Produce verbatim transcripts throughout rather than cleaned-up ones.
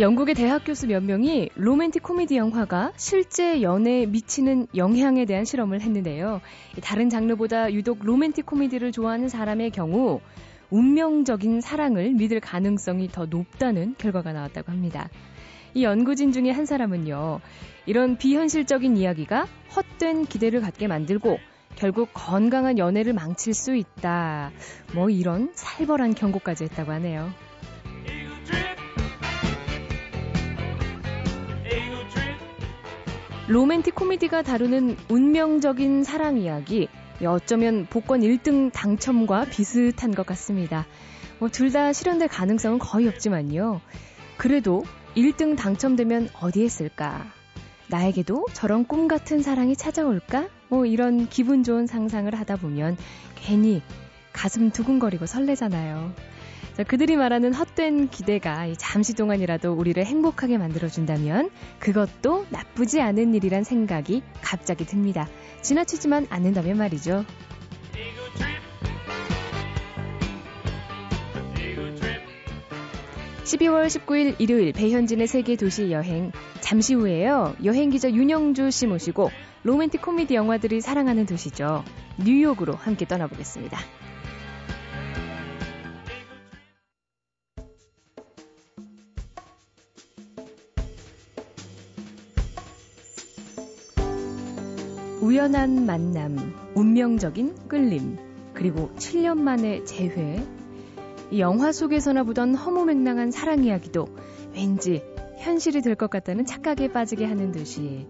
영국의 대학 교수 몇 명이 로맨틱 코미디 영화가 실제 연애에 미치는 영향에 대한 실험을 했는데요. 다른 장르보다 유독 로맨틱 코미디를 좋아하는 사람의 경우 운명적인 사랑을 믿을 가능성이 더 높다는 결과가 나왔다고 합니다. 이 연구진 중에 한 사람은요, 이런 비현실적인 이야기가 헛된 기대를 갖게 만들고 결국 건강한 연애를 망칠 수 있다, 뭐 이런 살벌한 경고까지 했다고 하네요. 로맨틱 코미디가 다루는 운명적인 사랑 이야기, 어쩌면 복권 일 등 당첨과 비슷한 것 같습니다. 뭐 둘 다 실현될 가능성은 거의 없지만요. 그래도 일 등 당첨되면 어디에 쓸까? 나에게도 저런 꿈 같은 사랑이 찾아올까? 뭐 이런 기분 좋은 상상을 하다 보면 괜히 가슴 두근거리고 설레잖아요. 자, 그들이 말하는 헛된 기대가 잠시 동안이라도 우리를 행복하게 만들어준다면 그것도 나쁘지 않은 일이란 생각이 갑자기 듭니다. 지나치지만 않는다면 말이죠. 십이월 십구일 일요일 배현진의 세계 도시 여행, 잠시 후에요. 여행기자 윤영주 씨 모시고 로맨틱 코미디 영화들이 사랑하는 도시죠, 뉴욕으로 함께 떠나보겠습니다. 우연한 만남, 운명적인 끌림, 그리고 칠 년 만의 재회. 이 영화 속에서나 보던 허무맹랑한 사랑 이야기도 왠지 현실이 될 것 같다는 착각에 빠지게 하는 듯이,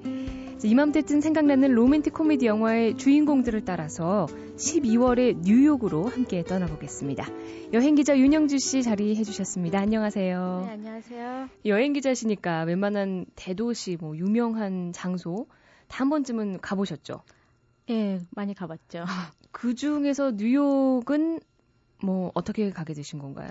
이맘때쯤 생각나는 로맨틱 코미디 영화의 주인공들을 따라서 십이월의 뉴욕으로 함께 떠나보겠습니다. 여행기자 윤영주 씨 자리해 주셨습니다. 안녕하세요. 네, 안녕하세요. 여행기자시니까 웬만한 대도시, 뭐 유명한 장소 다 한 번쯤은 가보셨죠? 예, 많이 가봤죠. 그 중에서 뉴욕은 뭐 어떻게 가게 되신 건가요?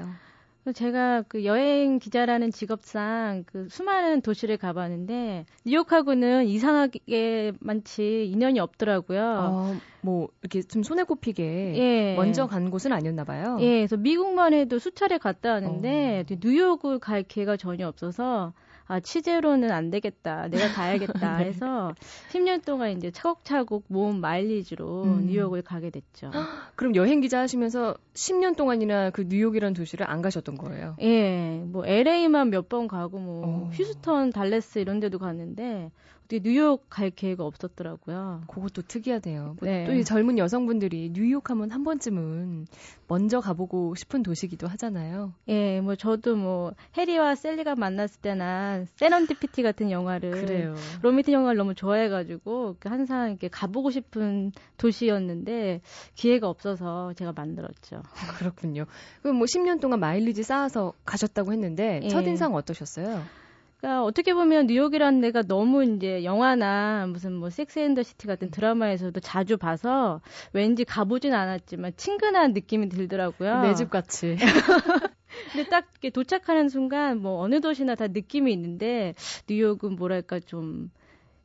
제가 그 여행 기자라는 직업상 그 수많은 도시를 가봤는데 뉴욕하고는 이상하게 많지 인연이 없더라고요. 어, 뭐 이렇게 좀 손에 꼽히게 예. 먼저 간 곳은 아니었나 봐요. 예, 그래서 미국만 해도 수차례 갔다 왔는데 어. 뉴욕을 갈 기회가 전혀 없어서 아, 취재로는 안 되겠다. 내가 가야겠다. 네. 해서 십 년 동안 이제 차곡차곡 모은 마일리지로 음. 뉴욕을 가게 됐죠. 그럼 여행 기자 하시면서 십 년 동안이나 그 뉴욕이란 도시를 안 가셨던 거예요? 예. 뭐 엘에이만 몇 번 가고 뭐 오. 휴스턴, 달래스 이런 데도 갔는데 어떻게 뉴욕 갈 계획이 없었더라고요. 그것도 특이하네요. 네. 또 이 젊은 여성분들이 뉴욕 하면 한 번쯤은 먼저 가보고 싶은 도시기도 하잖아요. 예. 뭐 저도 뭐 해리와 셀리가 만났을 때나 세런디피티 같은 영화를 그래요. 로맨틱 영화를 너무 좋아해가지고 항상 이렇게 가보고 싶은 도시였는데 기회가 없어서 제가 만들었죠. 그렇군요. 그럼 뭐 십 년 동안 마일리지 쌓아서 가셨다고 했는데 예. 첫인상 어떠셨어요? 그러니까 어떻게 보면 뉴욕이라는 데가 너무 이제 영화나 무슨 뭐 섹스 앤 더 시티 같은 드라마에서도 자주 봐서 왠지 가보진 않았지만 친근한 느낌이 들더라고요. 내 집 같이. 근데 딱 도착하는 순간 뭐 어느 도시나 다 느낌이 있는데 뉴욕은 뭐랄까 좀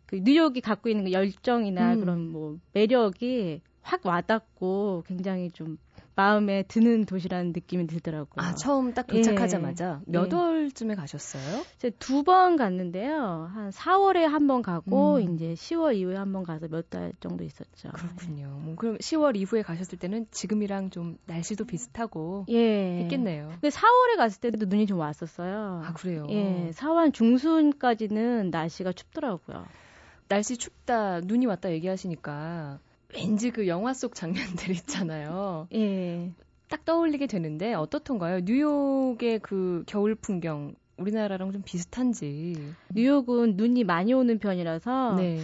그 뉴욕이 갖고 있는 열정이나 음. 그런 뭐 매력이 확 와닿고 굉장히 좀 마음에 드는 도시라는 느낌이 들더라고요. 아, 처음 딱 도착하자마자 예. 몇 예. 월쯤에 가셨어요? 두 번 갔는데요. 한 사월에 한 번 가고 음. 이제 시월 이후에 한 번 가서 몇 달 정도 있었죠. 그렇군요. 예. 그럼 시월 이후에 가셨을 때는 지금이랑 좀 날씨도 비슷하고 예. 했겠네요. 근데 사월에 갔을 때도 눈이 좀 왔었어요. 아, 그래요? 예. 사월 중순까지는 날씨가 춥더라고요. 날씨 춥다, 눈이 왔다 얘기하시니까 왠지 그 영화 속 장면들 있잖아요. 예. 딱 떠올리게 되는데 어떻던가요? 뉴욕의 그 겨울 풍경 우리나라랑 좀 비슷한지. 뉴욕은 눈이 많이 오는 편이라서 네.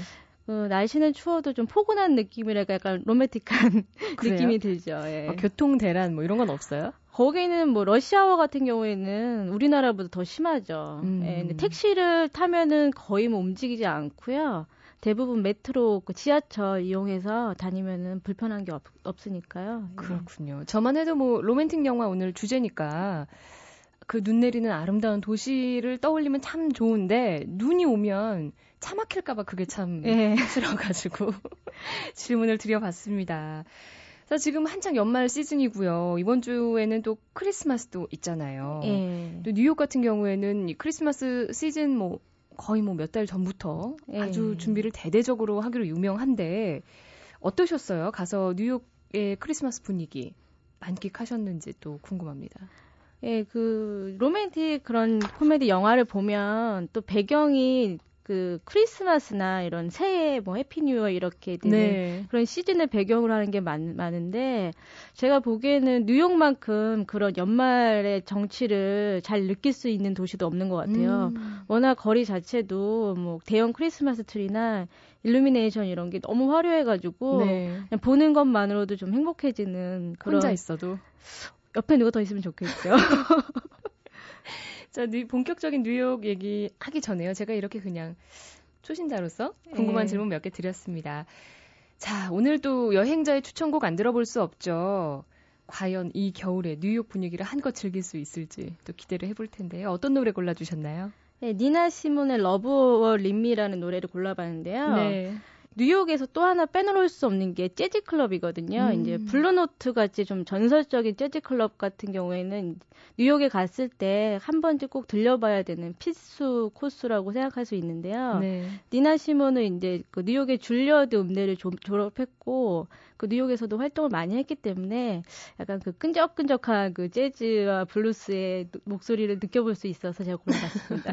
어, 날씨는 추워도 좀 포근한 느낌이랄까 약간 로맨틱한 느낌이 들죠. 예. 아, 교통 대란 뭐 이런 건 없어요? 거기는 뭐 러시아워 같은 경우에는 우리나라보다 더 심하죠. 음. 예, 근데 택시를 타면은 거의 뭐 움직이지 않고요. 대부분 메트로, 그 지하철 이용해서 다니면은 불편한 게 없, 없으니까요. 그렇군요. 예. 저만 해도 뭐 로맨틱 영화 오늘 주제니까 그 눈 내리는 아름다운 도시를 떠올리면 참 좋은데 눈이 오면 차 막힐까 봐 그게 참 예. 싫어가지고 질문을 드려봤습니다. 자, 지금 한창 연말 시즌이고요. 이번 주에는 또 크리스마스도 있잖아요. 예. 또 뉴욕 같은 경우에는 이 크리스마스 시즌 뭐 거의 뭐 몇 달 전부터 예. 아주 준비를 대대적으로 하기로 유명한데 어떠셨어요? 가서 뉴욕의 크리스마스 분위기 만끽하셨는지 또 궁금합니다. 예, 그 로맨틱 그런 코미디 영화를 보면 또 배경이 그 크리스마스나 이런 새해 뭐 해피뉴어 이렇게 되는 네. 그런 시즌을 배경으로 하는 게 많, 많은데 제가 보기에는 뉴욕만큼 그런 연말의 정취를 잘 느낄 수 있는 도시도 없는 것 같아요. 음. 워낙 거리 자체도 뭐 대형 크리스마스 트리나 일루미네이션 이런 게 너무 화려해가지고 네. 그냥 보는 것만으로도 좀 행복해지는 그런 혼자 있어도 옆에 누가 더 있으면 좋겠죠. 자, 본격적인 뉴욕 얘기 하기 전에요. 제가 이렇게 그냥 초신자로서 궁금한 네. 질문 몇 개 드렸습니다. 자, 오늘 또 여행자의 추천곡 안 들어볼 수 없죠. 과연 이 겨울에 뉴욕 분위기를 한껏 즐길 수 있을지 또 기대를 해볼 텐데요. 어떤 노래 골라주셨나요? 네, 니나 시몬의 Love or Leave Me라는 노래를 골라봤는데요. 네. 뉴욕에서 또 하나 빼놓을 수 없는 게 재즈 클럽이거든요. 음. 이제 블루노트 같이 좀 전설적인 재즈 클럽 같은 경우에는 뉴욕에 갔을 때 한 번쯤 꼭 들려봐야 되는 필수 코스라고 생각할 수 있는데요. 네. 니나 시몬은 이제 그 뉴욕의 줄리어드 음대를 조, 졸업했고 그 뉴욕에서도 활동을 많이 했기 때문에 약간 그 끈적끈적한 그 재즈와 블루스의 목소리를 느껴볼 수 있어서 제가 골라봤습니다.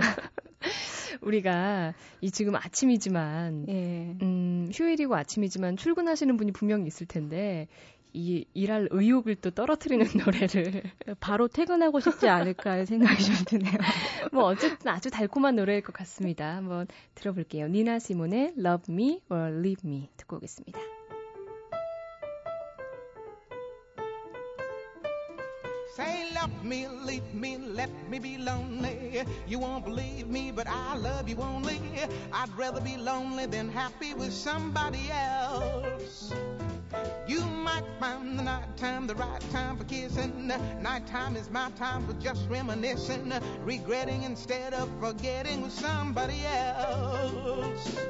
우리가 이 지금 아침이지만 예. 음, 휴일이고 아침이지만 출근하시는 분이 분명히 있을 텐데 이 일할 의욕을 또 떨어뜨리는 노래를 바로 퇴근하고 싶지 않을까 하는 생각이 좀 드네요. 뭐 어쨌든 아주 달콤한 노래일 것 같습니다. 한번 들어볼게요. 니나 시몬의 Love Me or Leave Me 듣고 오겠습니다. Say love me, leave me, let me be lonely. You won't believe me, but I love you only. I'd rather be lonely than happy with somebody else. You might find the night time the right time for kissing. Nighttime is my time for just reminiscing. Regretting instead of forgetting with somebody else.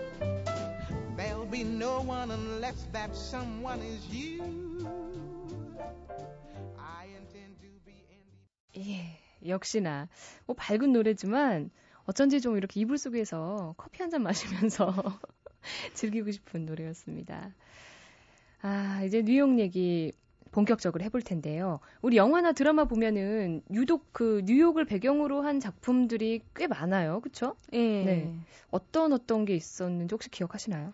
There'll be no one unless that someone is you. 예, 역시나 뭐 밝은 노래지만 어쩐지 좀 이렇게 이불 속에서 커피 한잔 마시면서 즐기고 싶은 노래였습니다. 아, 이제 뉴욕 얘기 본격적으로 해볼 텐데요. 우리 영화나 드라마 보면은 유독 그 뉴욕을 배경으로 한 작품들이 꽤 많아요, 그렇죠? 예. 네. 어떤 어떤 게 있었는지 혹시 기억하시나요?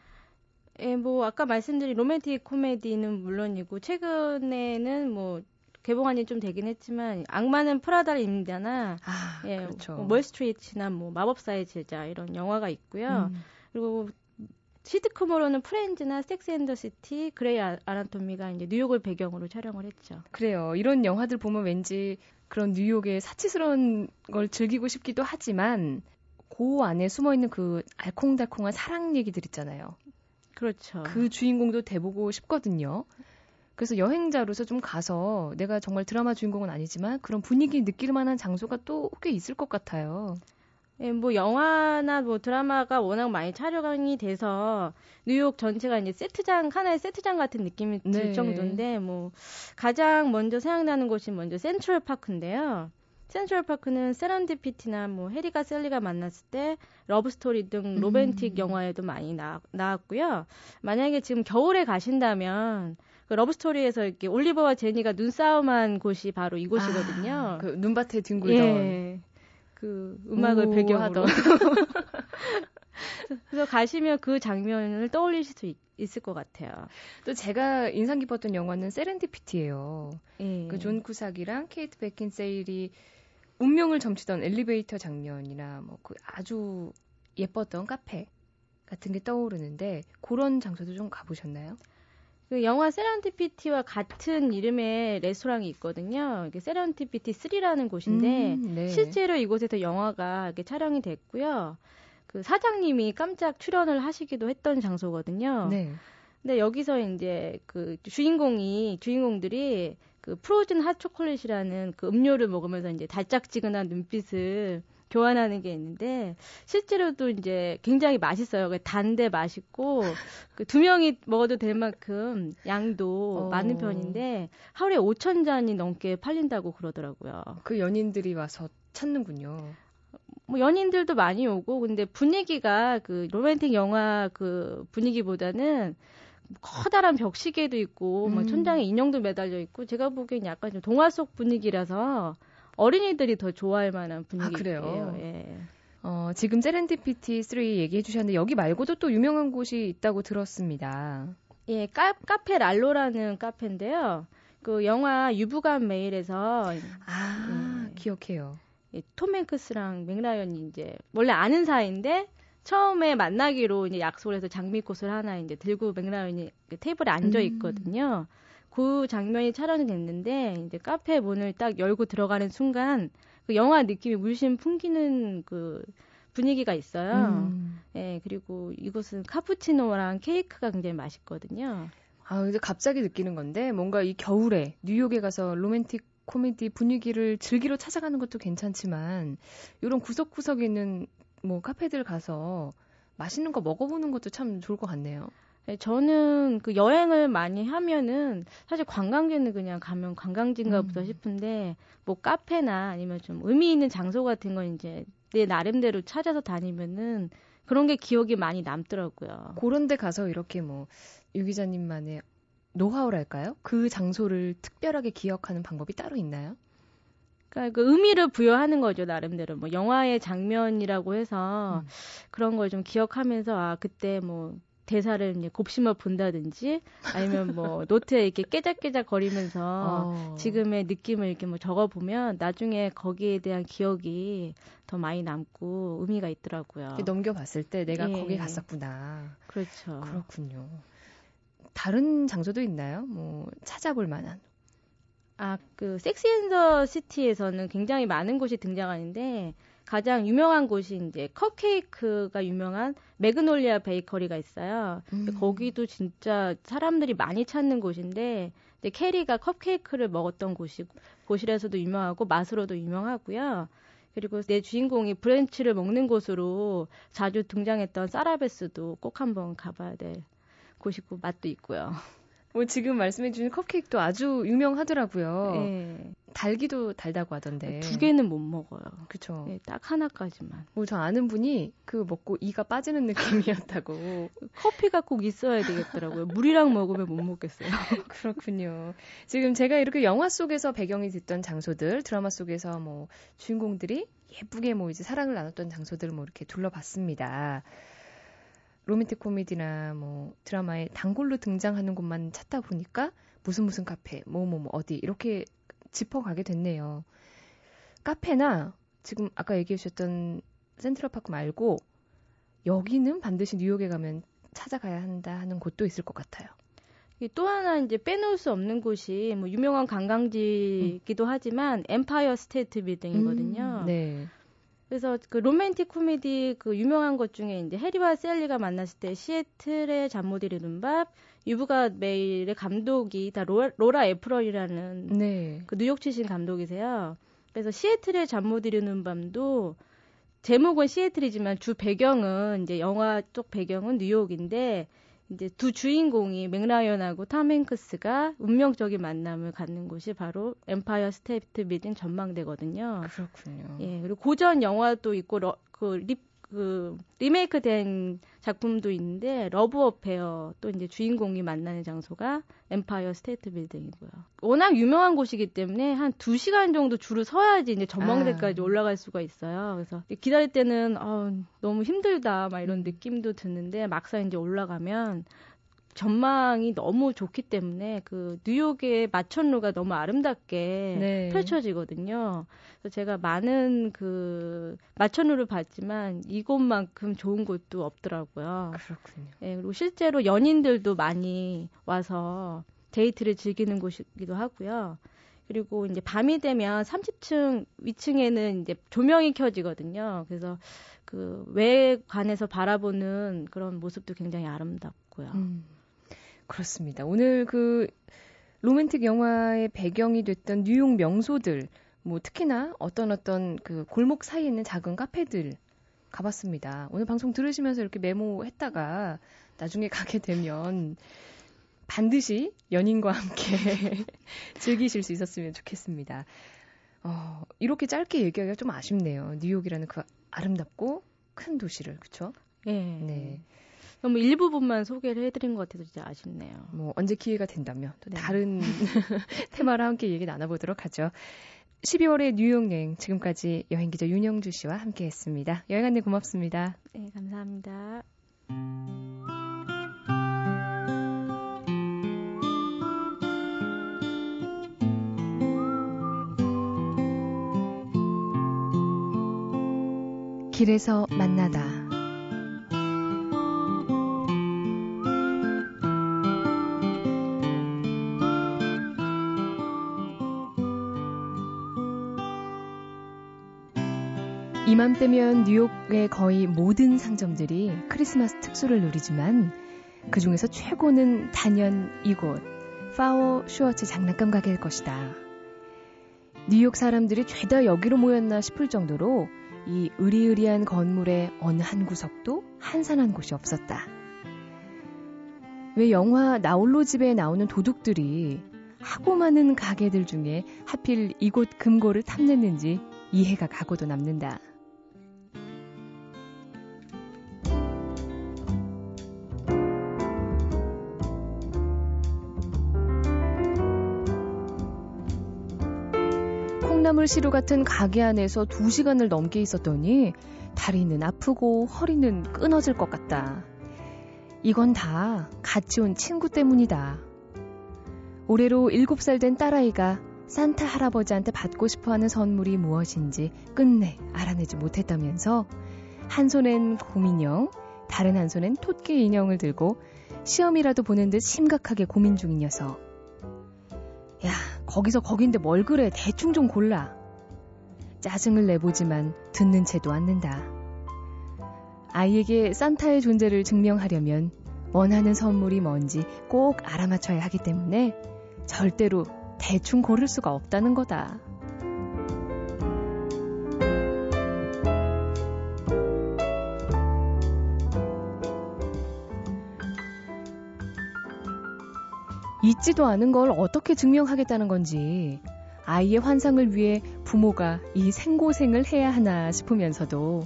예, 뭐 아까 말씀드린 로맨틱 코미디는 물론이고 최근에는 뭐 개봉한 지 좀 되긴 했지만 악마는 프라다를 입는다나 아, 예, 그렇죠. 뭐, 멀스트리트나 뭐 마법사의 제자 이런 영화가 있고요. 음. 그리고 시트콤으로는 프렌즈나 섹스 앤 더 시티, 그레이 아나토미가 이제 뉴욕을 배경으로 촬영을 했죠. 그래요. 이런 영화들 보면 왠지 그런 뉴욕의 사치스러운 걸 즐기고 싶기도 하지만 그 안에 숨어있는 그 알콩달콩한 사랑 얘기들 있잖아요. 그렇죠. 그 주인공도 돼보고 싶거든요. 그래서 여행자로서 좀 가서 내가 정말 드라마 주인공은 아니지만 그런 분위기 느낄 만한 장소가 또 꽤 있을 것 같아요. 예, 뭐 영화나 뭐 드라마가 워낙 많이 촬영이 돼서 뉴욕 전체가 이제 세트장 하나의 세트장 같은 느낌이 들 네. 정도인데 뭐 가장 먼저 생각나는 곳이 먼저 센트럴 파크인데요. 센트럴 파크는 세런디피티나 뭐 해리가 셀리가 만났을 때 러브스토리 등 로맨틱 음. 영화에도 많이 나, 나왔고요. 만약에 지금 겨울에 가신다면 그 러브스토리에서 이렇게 올리버와 제니가 눈싸움한 곳이 바로 이곳이거든요. 아, 그 눈밭에 뒹굴던 예, 그 음악을 오, 배경으로. 그래서 가시면 그 장면을 떠올리실 수 있, 있을 것 같아요. 또 제가 인상 깊었던 영화는 세렌디피티예요. 예. 그 존 쿠삭이랑 케이트 베킨세일이 운명을 점치던 엘리베이터 장면이나 뭐 그 아주 예뻤던 카페 같은 게 떠오르는데 그런 장소도 좀 가보셨나요? 그 영화 세렌디피티와 같은 이름의 레스토랑이 있거든요. 이게 세렌디피티 삼라는 곳인데 음, 네. 실제로 이곳에서 영화가 이렇게 촬영이 됐고요. 그 사장님이 깜짝 출연을 하시기도 했던 장소거든요. 네. 근데 여기서 이제 그 주인공이 주인공들이 그 프로즌 핫초콜릿이라는 그 음료를 먹으면서 이제 달짝지근한 눈빛을 교환하는 게 있는데 실제로도 이제 굉장히 맛있어요. 단데 맛있고 그 두 명이 먹어도 될 만큼 양도 어. 많은 편인데 하루에 오천 잔이 넘게 팔린다고 그러더라고요. 그 연인들이 와서 찾는군요. 뭐 연인들도 많이 오고 근데 분위기가 그 로맨틱 영화 그 분위기보다는 커다란 벽시계도 있고 음. 뭐 천장에 인형도 매달려 있고 제가 보기엔 약간 좀 동화 속 분위기라서 어린이들이 더 좋아할 만한 분위기예요. 아, 예. 어, 지금 세렌디피티 쓰리 얘기해 주셨는데 여기 말고도 또 유명한 곳이 있다고 들었습니다. 예, 카, 카페 랄로라는 카페인데요. 그 영화 유부간 메일에서 아 예. 기억해요. 예, 톰 행크스랑 맥라이언이 이제 원래 아는 사이인데 처음에 만나기로 이제 약속을 해서 장미꽃을 하나 이제 들고 맥라이언이 테이블에 앉아 있거든요. 음. 그 장면이 촬영이 됐는데 이제 카페 문을 딱 열고 들어가는 순간 그 영화 느낌이 물씬 풍기는 그 분위기가 있어요. 음. 예, 그리고 이곳은 카푸치노랑 케이크가 굉장히 맛있거든요. 아, 이제 갑자기 느끼는 건데 뭔가 이 겨울에 뉴욕에 가서 로맨틱 코미디 분위기를 즐기러 찾아가는 것도 괜찮지만 이런 구석구석에 있는 뭐 카페들 가서 맛있는 거 먹어보는 것도 참 좋을 것 같네요. 저는 그 여행을 많이 하면은 사실 관광지는 그냥 가면 관광지인가 보다 싶은데 뭐 카페나 아니면 좀 의미 있는 장소 같은 건 이제 내 나름대로 찾아서 다니면은 그런 게 기억이 많이 남더라고요. 그런 데 가서 이렇게 뭐 유 기자님만의 노하우랄까요? 그 장소를 특별하게 기억하는 방법이 따로 있나요? 그러니까 그 의미를 부여하는 거죠, 나름대로. 뭐 영화의 장면이라고 해서 음. 그런 걸 좀 기억하면서 아, 그때 뭐 대사를 이제 곱씹어 본다든지 아니면 뭐 노트에 이렇게 깨작깨작 거리면서 어. 지금의 느낌을 이렇게 뭐 적어 보면 나중에 거기에 대한 기억이 더 많이 남고 의미가 있더라고요. 넘겨봤을 때 내가 예. 거기 갔었구나. 그렇죠. 그렇군요. 다른 장소도 있나요? 뭐 찾아볼 만한. 아, 그 섹시 앤 더 시티에서는 굉장히 많은 곳이 등장하는데 가장 유명한 곳이 이제 컵케이크가 유명한 매그놀리아 베이커리가 있어요. 음. 거기도 진짜 사람들이 많이 찾는 곳인데 이제 캐리가 컵케이크를 먹었던 곳이 곳이라서도 유명하고 맛으로도 유명하고요. 그리고 내 주인공이 브런치를 먹는 곳으로 자주 등장했던 사라베스도 꼭 한번 가봐야 될 곳이고 맛도 있고요. 뭐 지금 말씀해 주신 컵케이크도 아주 유명하더라고요. 네. 달기도 달다고 하던데. 두 개는 못 먹어요. 그렇죠. 네, 딱 하나까지만. 뭐 저 아는 분이 그 먹고 이가 빠지는 느낌이었다고. 커피가 꼭 있어야 되겠더라고요. 물이랑 먹으면 못 먹겠어요. 그렇군요. 지금 제가 이렇게 영화 속에서 배경이 됐던 장소들, 드라마 속에서 뭐 주인공들이 예쁘게 뭐 이제 사랑을 나눴던 장소들을 뭐 이렇게 둘러봤습니다. 로맨틱 코미디나 뭐 드라마에 단골로 등장하는 곳만 찾다 보니까 무슨 무슨 카페, 뭐 뭐 뭐 어디 이렇게 짚어가게 됐네요. 카페나 지금 아까 얘기해 주셨던 센트럴파크 말고 여기는 반드시 뉴욕에 가면 찾아가야 한다 하는 곳도 있을 것 같아요. 또 하나 이제 빼놓을 수 없는 곳이 뭐 유명한 관광지이기도 음. 하지만 엠파이어 스테이트 빌딩이거든요. 음, 네. 그래서 그 로맨틱 코미디 그 유명한 것 중에 이제 해리와 셀리가 만났을 때 시애틀의 잠 못 이루는 밤, 유부간 메일의 감독이 다 로, 로라 에프런이라는 네. 그 뉴욕 출신 감독이세요. 그래서 시애틀의 잠 못 이루는 밤도 제목은 시애틀이지만 주 배경은 이제 영화 쪽 배경은 뉴욕인데 이제 두 주인공이 맥라이언하고 톰 행크스가 운명적인 만남을 갖는 곳이 바로 엠파이어 스테이트 빌딩 전망대거든요. 그렇군요. 예, 그리고 고전 영화도 있고 러, 그, 리, 그 리메이크된 작품도 있는데 러브 어페어 또 이제 주인공이 만나는 장소가 엠파이어 스테이트 빌딩이고요. 워낙 유명한 곳이기 때문에 한 두 시간 정도 줄을 서야지 이제 전망대까지 아. 올라갈 수가 있어요. 그래서 기다릴 때는 어, 너무 힘들다 막 이런 느낌도 드는데 막상 이제 올라가면 전망이 너무 좋기 때문에 그 뉴욕의 마천루가 너무 아름답게 네. 펼쳐지거든요. 그래서 제가 많은 그 마천루를 봤지만 이곳만큼 좋은 곳도 없더라고요. 그렇군요. 예, 그리고 실제로 연인들도 많이 와서 데이트를 즐기는 곳이기도 하고요. 그리고 이제 밤이 되면 삼십 층 위층에는 이제 조명이 켜지거든요. 그래서 그 외관에서 바라보는 그런 모습도 굉장히 아름답고요. 음. 그렇습니다. 오늘 그 로맨틱 영화의 배경이 됐던 뉴욕 명소들 뭐 특히나 어떤 어떤 그 골목 사이에 있는 작은 카페들 가봤습니다. 오늘 방송 들으시면서 이렇게 메모했다가 나중에 가게 되면 반드시 연인과 함께 즐기실 수 있었으면 좋겠습니다. 어, 이렇게 짧게 얘기하기가 좀 아쉽네요. 뉴욕이라는 그 아름답고 큰 도시를, 그렇죠? 예. 네. 너무 일부분만 소개를 해드린 것 같아서 진짜 아쉽네요. 뭐 언제 기회가 된다면 또 네. 다른 테마랑 함께 얘기 나눠보도록 하죠. 십이월의 뉴욕 여행, 지금까지 여행기자 윤영주 씨와 함께했습니다. 여행 안내 고맙습니다. 네, 감사합니다. 길에서 만나다. 이맘때면 뉴욕의 거의 모든 상점들이 크리스마스 특수를 누리지만 그중에서 최고는 단연 이곳 에프에이오 슈워츠 장난감 가게일 것이다. 뉴욕 사람들이 죄다 여기로 모였나 싶을 정도로 이 으리으리한 건물의 어느 한 구석도 한산한 곳이 없었다. 왜 영화 나홀로 집에 나오는 도둑들이 하고 많은 가게들 중에 하필 이곳 금고를 탐냈는지 이해가 가고도 남는다. 시루 같은 가게 안에서 두 시간을 넘게 있었더니 다리는 아프고 허리는 끊어질 것 같다. 이건 다 같이 온 친구 때문이다. 올해로 일곱 살 된 딸아이가 산타 할아버지한테 받고 싶어하는 선물이 무엇인지 끝내 알아내지 못했다면서 한 손엔 곰인형, 다른 한 손엔 토끼 인형을 들고 시험이라도 보는 듯 심각하게 고민 중인 녀석. 야, 거기서 거긴데 뭘 그래. 대충 좀 골라. 짜증을 내보지만 듣는 채도 않는다. 아이에게 산타의 존재를 증명하려면 원하는 선물이 뭔지 꼭 알아맞혀야 하기 때문에 절대로 대충 고를 수가 없다는 거다. 있지도 않은 걸 어떻게 증명하겠다는 건지 아이의 환상을 위해 부모가 이 생고생을 해야 하나 싶으면서도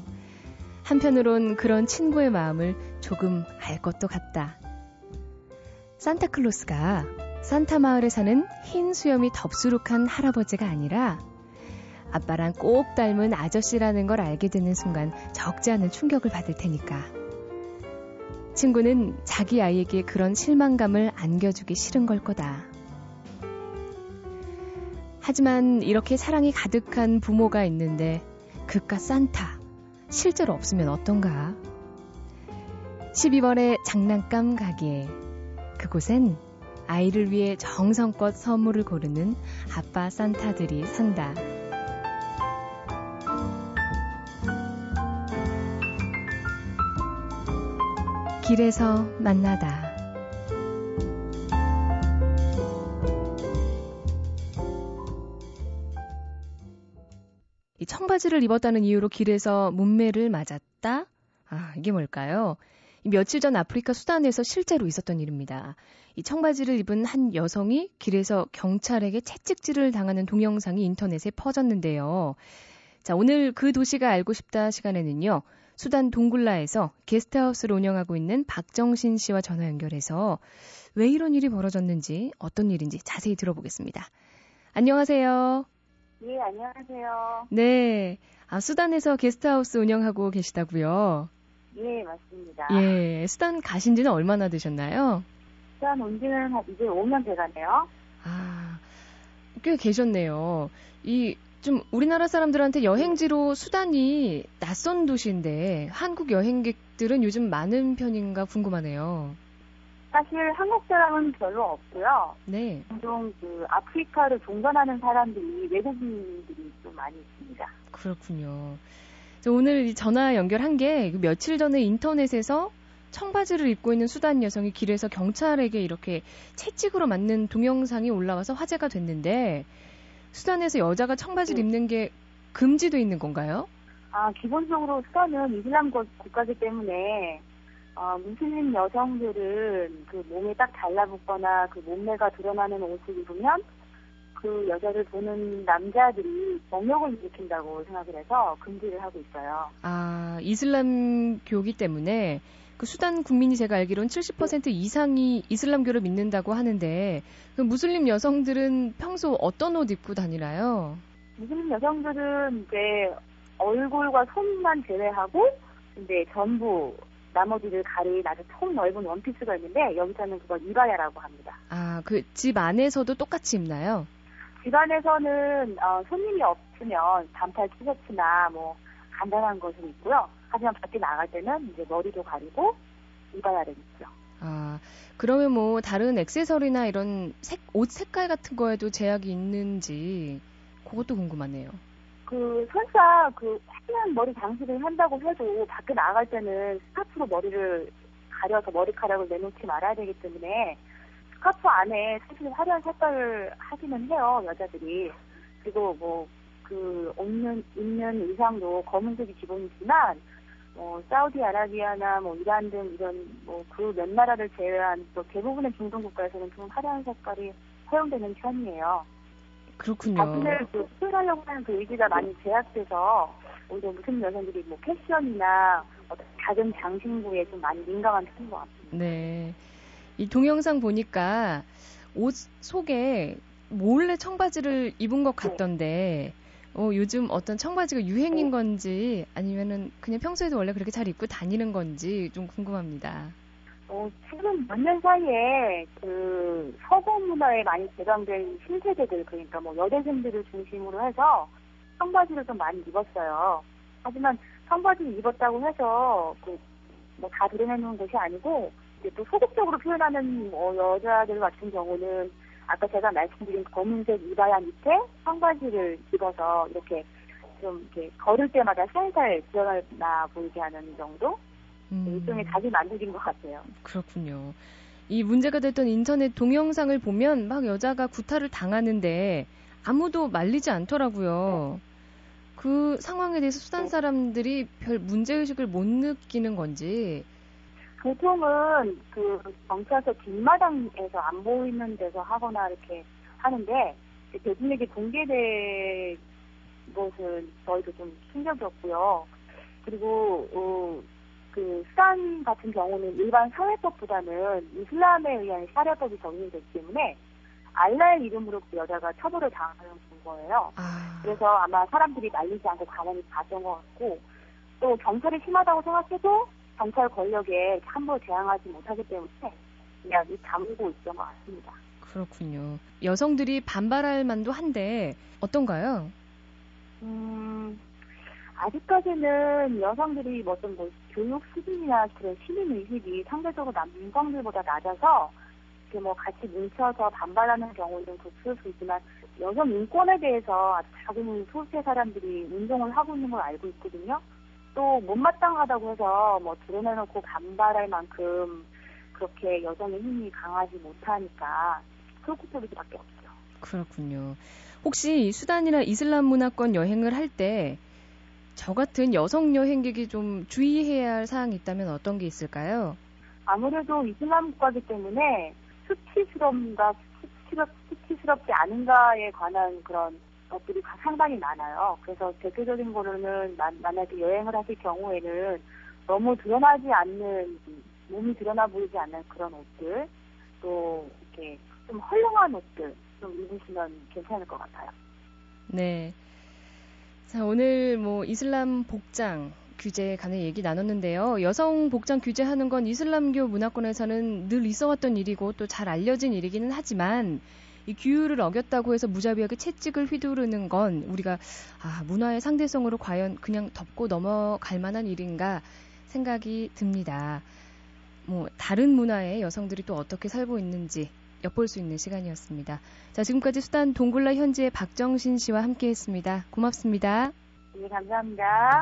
한편으론 그런 친구의 마음을 조금 알 것도 같다. 산타클로스가 산타 마을에 사는 흰 수염이 덥수룩한 할아버지가 아니라 아빠랑 꼭 닮은 아저씨라는 걸 알게 되는 순간 적지 않은 충격을 받을 테니까. 친구는 자기 아이에게 그런 실망감을 안겨주기 싫은 걸 거다. 하지만 이렇게 사랑이 가득한 부모가 있는데 그깟 산타, 실제로 없으면 어떤가? 십이월의 장난감 가게, 그곳엔 아이를 위해 정성껏 선물을 고르는 아빠 산타들이 산다. 길에서 만나다. 이 청바지를 입었다는 이유로 길에서 문매를 맞았다? 아, 이게 뭘까요? 며칠 전 아프리카 수단에서 실제로 있었던 일입니다. 이 청바지를 입은 한 여성이 길에서 경찰에게 채찍질을 당하는 동영상이 인터넷에 퍼졌는데요. 자, 오늘 그 도시가 알고 싶다 시간에는요. 수단 동굴라에서 게스트하우스를 운영하고 있는 박정신 씨와 전화 연결해서 왜 이런 일이 벌어졌는지 어떤 일인지 자세히 들어보겠습니다. 안녕하세요. 네, 안녕하세요. 네, 아, 수단에서 게스트하우스 운영하고 계시다고요? 네, 맞습니다. 예, 수단 가신 지는 얼마나 되셨나요? 수단 온 지는 이제 오 년 돼가네요. 아, 꽤 계셨네요. 이... 좀 우리나라 사람들한테 여행지로 수단이 낯선 도시인데 한국 여행객들은 요즘 많은 편인가 궁금하네요. 사실 한국 사람은 별로 없고요. 네. 종종 그 아프리카를 종전하는 사람들이 외국인들이 좀 많이 있습니다. 그렇군요. 오늘 전화 연결한 게 며칠 전에 인터넷에서 청바지를 입고 있는 수단 여성이 길에서 경찰에게 이렇게 채찍으로 맞는 동영상이 올라와서 화제가 됐는데 수단에서 여자가 청바지를 네. 입는 게 금지돼 있는 건가요? 아, 기본적으로 수단은 이슬람 국가이기 때문에 어, 무슬림 여성들은 그 몸이 딱 달라붙거나 그 몸매가 드러나는 옷을 입으면 그 여자를 보는 남자들이 정욕을 일으킨다고 생각을 해서 금지를 하고 있어요. 아, 이슬람교기 때문에 그 수단 국민이 제가 알기로는 칠십 퍼센트 이상이 이슬람교를 믿는다고 하는데 그 무슬림 여성들은 평소 어떤 옷 입고 다니나요? 무슬림 여성들은 이제 얼굴과 손만 제외하고 이제 전부 나머지를 가린 아주 통 넓은 원피스가 있는데 여기서는 그걸 이바야라고 합니다. 아, 그 집 안에서도 똑같이 입나요? 집 안에서는 어, 손님이 없으면 반팔 티셔츠나 뭐 간단한 것은 있고요. 하지만 밖에 나갈 때는 이제 머리도 가리고 이바야를 입죠. 아, 그러면 뭐 다른 액세서리나 이런 색, 옷 색깔 같은 거에도 제약이 있는지 그것도 궁금하네요. 그 설사 그 하얀 머리 장식을 한다고 해도 밖에 나갈 때는 스카프로 머리를 가려서 머리카락을 내놓지 말아야 되기 때문에 스카프 안에 사실 화려한 색깔을 하기는 해요, 여자들이. 그리고 뭐 그 없는 입는 의상도 검은색이 기본이지만 뭐 사우디아라비아나 뭐 이란 등 이런 뭐 그 몇 나라를 제외한 또 대부분의 중동 국가에서는 좀 화려한 색깔이 허용되는 편이에요. 그렇군요. 자신을 그 표현하려고 하는 그 의지가 많이 제약돼서 오히려 무슨 여성들이 뭐 패션이나 어떤 작은 장신구에 좀 많이 민감한 편인 것 같습니다. 네, 이 동영상 보니까 옷 속에 몰래 청바지를 입은 것 같던데, 네. 어, 요즘 어떤 청바지가 유행인 건지 아니면은 그냥 평소에도 원래 그렇게 잘 입고 다니는 건지 좀 궁금합니다. 어, 최근 몇 년 사이에 그 서구 문화에 많이 개방된 신세대들, 그러니까 뭐 여대생들을 중심으로 해서 청바지를 좀 많이 입었어요. 하지만 청바지를 입었다고 해서 그 뭐 다 드러내는 것이 아니고 이제 또 소극적으로 표현하는 뭐 여자들 같은 경우는 아까 제가 말씀드린 검은색 이바야 밑에 청바지를 입어서 이렇게 좀 이렇게 걸을 때마다 살살 드러나 보이게 하는 정도? 음. 일종의 자기 만족인 것 같아요. 그렇군요. 이 문제가 됐던 인터넷 동영상을 보면 막 여자가 구타를 당하는데 아무도 말리지 않더라고요. 네. 그 상황에 대해서 수단 사람들이 별 문제의식을 못 느끼는 건지. 보통은 그 경찰서 뒷마당에서 안 보이는 데서 하거나 이렇게 하는데 대중에게 공개된 것은 저희도 좀 충격이었고요. 그리고 어, 그 수단 같은 경우는 일반 사회법보다는 이슬람에 의한 샤리아법이 적용되기 때문에 알라의 이름으로 그 여자가 처벌을 당하는 거예요. 아... 그래서 아마 사람들이 말리지 않고 가만히 봤던 것 같고 또 경찰이 심하다고 생각해도 경찰 권력에 함부로 대항하지 못하기 때문에 그냥 입 다물고 있던 것 같습니다. 그렇군요. 여성들이 반발할 만도 한데 어떤가요? 음... 아직까지는 여성들이 어떤 뭐 교육 수준이나 그런 시민의식이 상대적으로 남성들보다 낮아서 이렇게 뭐 같이 뭉쳐서 반발하는 경우는 그럴 수 있지만 여성 인권에 대해서 아주 작은 소수의 사람들이 운동을 하고 있는 걸 알고 있거든요. 또 못마땅하다고 해서 뭐 드러내놓고 반발할 만큼 그렇게 여성의 힘이 강하지 못하니까 그렇게 소리밖에 없죠. 그렇군요. 혹시 수단이나 이슬람 문화권 여행을 할 때 저 같은 여성 여행객이 좀 주의해야 할 사항이 있다면 어떤 게 있을까요? 아무래도 이슬람 국가이기 때문에 수치스러움과 수치스럽, 수치스럽지 않은가에 관한 그런 것들이 상당히 많아요. 그래서 대표적인 거로는 만약에 여행을 하실 경우에는 너무 드러나지 않는, 몸이 드러나 보이지 않는 그런 옷들, 또 이렇게 좀 헐렁한 옷들 좀 입으시면 괜찮을 것 같아요. 네. 자, 오늘 뭐 이슬람 복장 규제에 관해 얘기 나눴는데요. 여성 복장 규제하는 건 이슬람교 문화권에서는 늘 있어왔던 일이고 또 잘 알려진 일이기는 하지만 이 규율을 어겼다고 해서 무자비하게 채찍을 휘두르는 건 우리가 아, 문화의 상대성으로 과연 그냥 덮고 넘어갈 만한 일인가 생각이 듭니다. 뭐 다른 문화의 여성들이 또 어떻게 살고 있는지 엿볼 수 있는 시간이었습니다. 자, 지금까지 수단 동굴라 현지의 박정신 씨와 함께했습니다. 고맙습니다. 네, 감사합니다.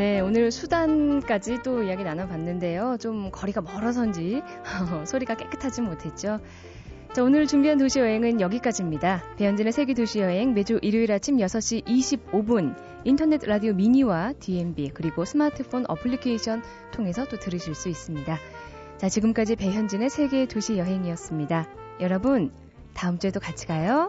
네, 오늘 수단까지 또 이야기 나눠봤는데요. 좀 거리가 멀어서인지 소리가 깨끗하지 못했죠. 자, 오늘 준비한 도시여행은 여기까지입니다. 배현진의 세계 도시여행 매주 일요일 아침 여섯 시 이십오 분 인터넷 라디오 미니와 디엠비 그리고 스마트폰 어플리케이션 통해서 또 들으실 수 있습니다. 자, 지금까지 배현진의 세계 도시여행이었습니다. 여러분, 다음 주에도 같이 가요.